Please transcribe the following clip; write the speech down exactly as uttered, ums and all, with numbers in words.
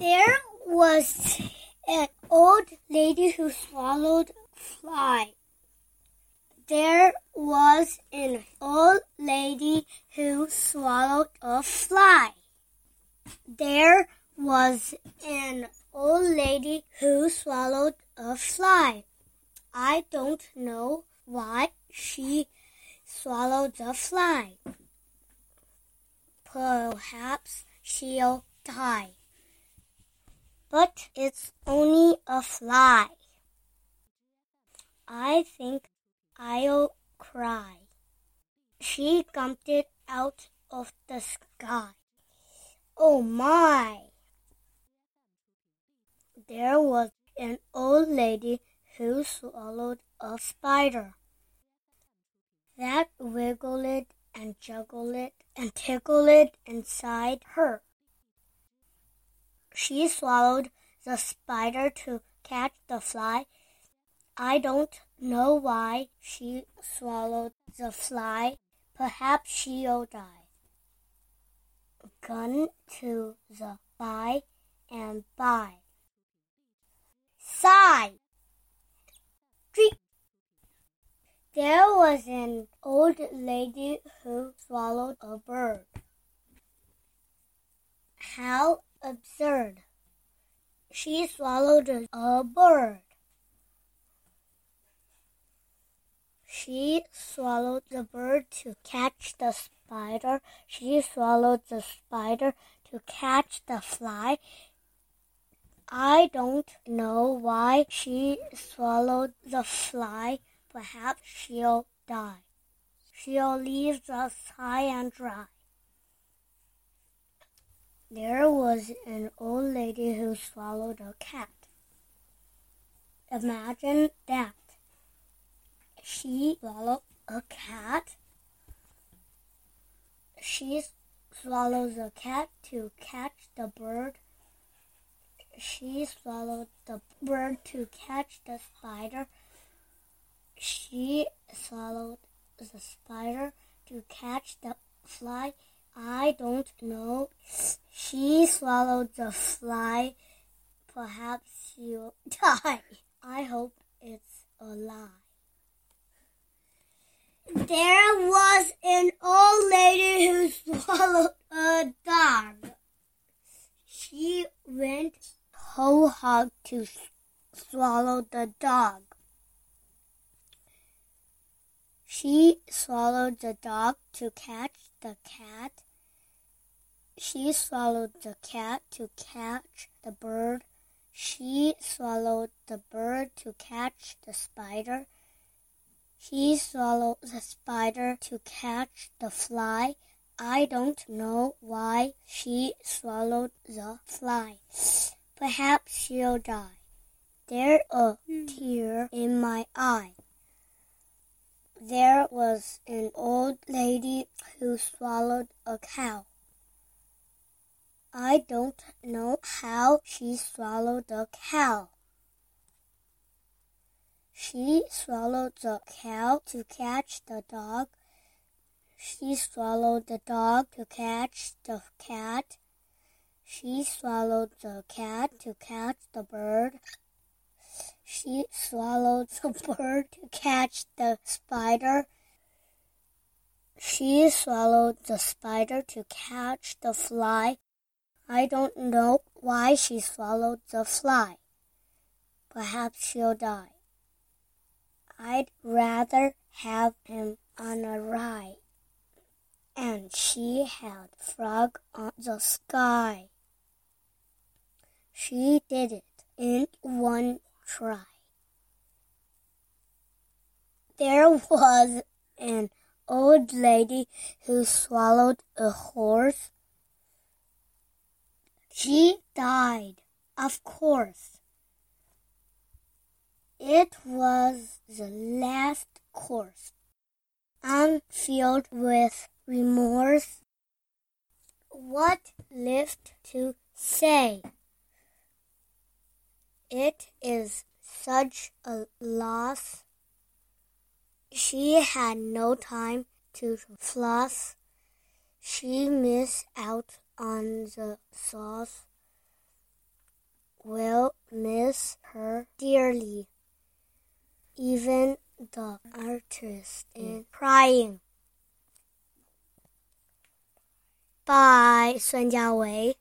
There was an old lady who swallowed a fly. There was an old lady who swallowed a fly. There was an old lady who swallowed a fly. I don't know why she swallowed the fly. Perhaps she'll die. But it's only a fly. I think I'll cry. She jumped out of the sky. Oh my! There was an old lady who swallowed a spider. That wiggled and juggled and tickled inside her.She swallowed the spider to catch the fly. I don't know why she swallowed the fly. Perhaps she'll die. Gone to the by and by. Sigh. Drink. There was an old lady who swallowed a bird. How?Absurd. She swallowed a bird. She swallowed the bird to catch the spider. She swallowed the spider to catch the fly. I don't know why she swallowed the fly. Perhaps she'll die. She'll leave us high and dry.There was an old lady who swallowed a cat. Imagine that. She swallowed a cat. She swallowed the cat to catch the bird. She swallowed the bird to catch the spider. She swallowed the spider to catch the fly.I don't know. She swallowed the fly. Perhaps she'll die. I hope it's a lie. There was an old lady who swallowed a dog. She went whole hog to swallow the dog. She swallowed the dog to catch the cat. She swallowed the cat to catch the bird. She swallowed the bird to catch the spider. She swallowed the spider to catch the fly. I don't know why she swallowed the fly. Perhaps she'll die. There's a tear in my eye.There was an old lady who swallowed a cow. I don't know how she swallowed the cow. She swallowed the cow to catch the dog. She swallowed the dog to catch the cat. She swallowed the cat to catch the bird.She swallowed the bird to catch the spider. She swallowed the spider to catch the fly. I don't know why she swallowed the fly. Perhaps she'll die. I'd rather have him on a rye. And she had frog on the sky. She did it in one try. There was an old lady who swallowed a horse. She died, of course. It was the last course. I'm filled with remorse. What left to say?It is such a loss. She had no time to floss. She missed out on the sauce. will miss her dearly. Even the artist is crying. By 孙家维